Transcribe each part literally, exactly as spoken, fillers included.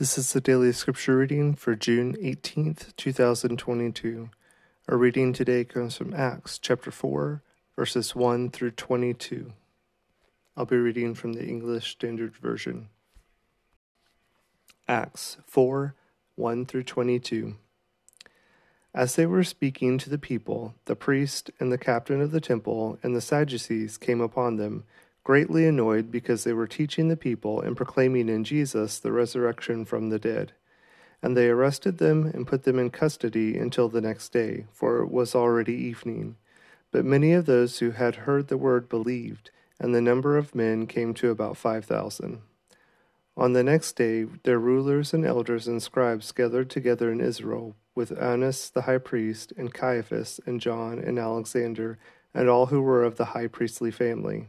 This is the daily scripture reading for June eighteenth, two thousand twenty-two. Our reading today comes from Acts chapter four, verses one through twenty-two. I'll be reading from the English Standard Version. Acts four, one through twenty-two. As they were speaking to the people, the priest and the captain of the temple and the Sadducees came upon them, greatly annoyed because they were teaching the people and proclaiming in Jesus the resurrection from the dead. And they arrested them and put them in custody until the next day, for it was already evening. But many of those who had heard the word believed, and the number of men came to about five thousand. On the next day their rulers and elders and scribes gathered together in Israel, with Annas the high priest, and Caiaphas, and John, and Alexander, and all who were of the high priestly family.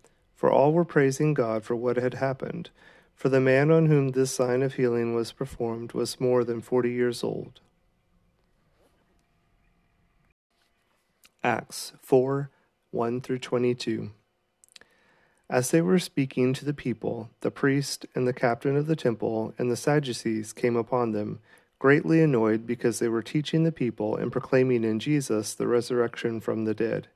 For all were praising God for what had happened, for the man on whom this sign of healing was performed was more than forty years old. Acts four, one through twenty-two. As they were speaking to the people, the priest and the captain of the temple and the Sadducees came upon them, greatly annoyed because they were teaching the people and proclaiming in Jesus the resurrection from the dead.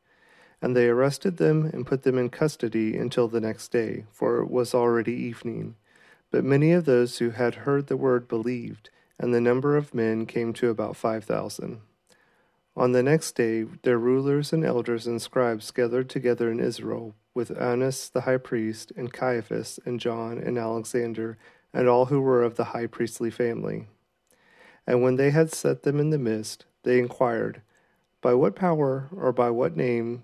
And they arrested them and put them in custody until the next day, for it was already evening. But many of those who had heard the word believed, and the number of men came to about five thousand. On the next day their rulers and elders and scribes gathered together in Israel, with Annas the high priest, and Caiaphas, and John, and Alexander, and all who were of the high priestly family. And when they had set them in the midst, they inquired, "By what power or by what name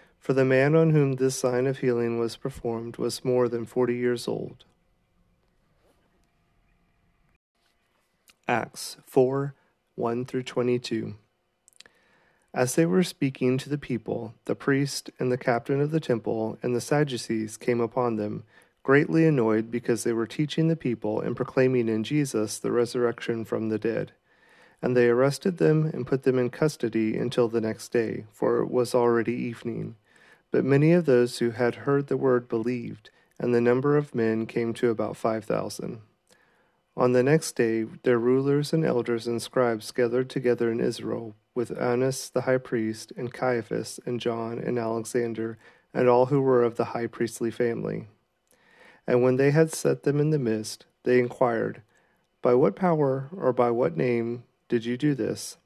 For the man on whom this sign of healing was performed was more than forty years old. Acts four one through twenty-two. As they were speaking to the people, the priest and the captain of the temple and the Sadducees came upon them, greatly annoyed because they were teaching the people and proclaiming in Jesus the resurrection from the dead. And they arrested them and put them in custody until the next day, for it was already evening. But many of those who had heard the word believed, and the number of men came to about five thousand. On the next day their rulers and elders and scribes gathered together in Israel, with Annas the high priest, and Caiaphas, and John, and Alexander, and all who were of the high priestly family. And when they had set them in the midst, they inquired, By what power or by what name did you do this?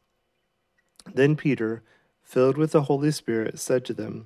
Then Peter, filled with the Holy Spirit, said to them,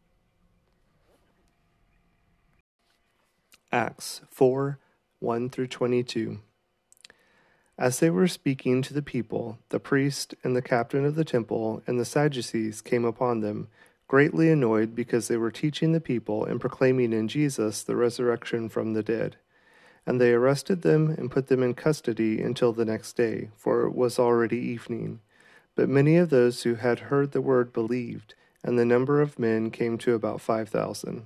Acts four one through twenty-two. As they were speaking to the people, the priest and the captain of the temple and the Sadducees came upon them, greatly annoyed because they were teaching the people and proclaiming in Jesus the resurrection from the dead. And they arrested them and put them in custody until the next day, for it was already evening. But many of those who had heard the word believed, and the number of men came to about five thousand.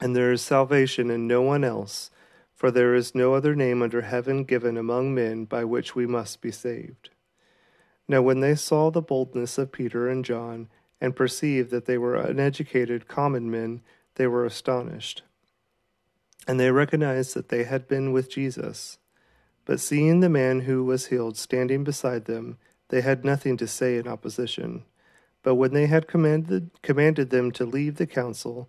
And there is salvation in no one else, for there is no other name under heaven given among men by which we must be saved. Now when they saw the boldness of Peter and John, and perceived that they were uneducated common men, they were astonished. And they recognized that they had been with Jesus. But seeing the man who was healed standing beside them, they had nothing to say in opposition. But when they had commanded, commanded them to leave the council,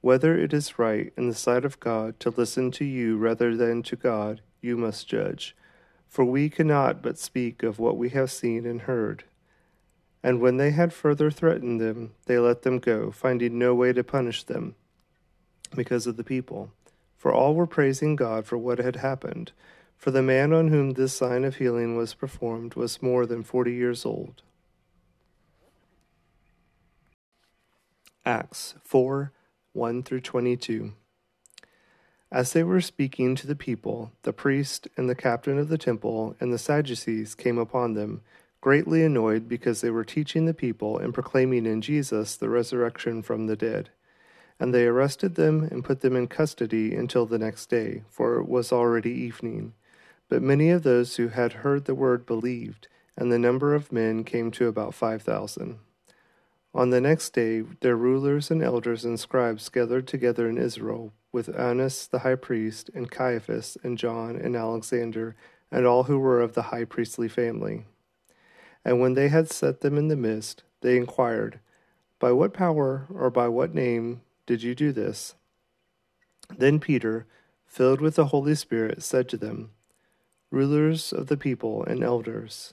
"Whether it is right in the sight of God to listen to you rather than to God, you must judge. For we cannot but speak of what we have seen and heard." And when they had further threatened them, they let them go, finding no way to punish them because of the people. For all were praising God for what had happened. For the man on whom this sign of healing was performed was more than forty years old. Acts four, one through twenty-two. As they were speaking to the people, the priest and the captain of the temple and the Sadducees came upon them, greatly annoyed because they were teaching the people and proclaiming in Jesus the resurrection from the dead. And they arrested them and put them in custody until the next day, for it was already evening. But many of those who had heard the word believed, and the number of men came to about five thousand. On the next day their rulers and elders and scribes gathered together in Israel, with Annas the high priest, and Caiaphas, and John, and Alexander, and all who were of the high priestly family. And when they had set them in the midst, they inquired, "By what power or by what name did you do this?" Then Peter, filled with the Holy Spirit, said to them, "Rulers of the people and elders,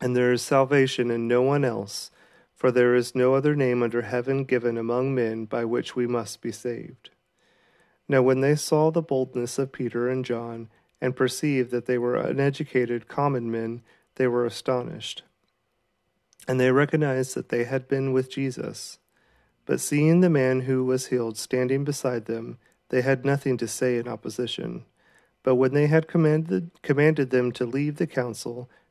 And there is salvation in no one else, for there is no other name under heaven given among men by which we must be saved." Now when they saw the boldness of Peter and John, and perceived that they were uneducated common men, they were astonished. And they recognized that they had been with Jesus. But seeing the man who was healed standing beside them, they had nothing to say in opposition. But when they had commanded, commanded them to leave the council,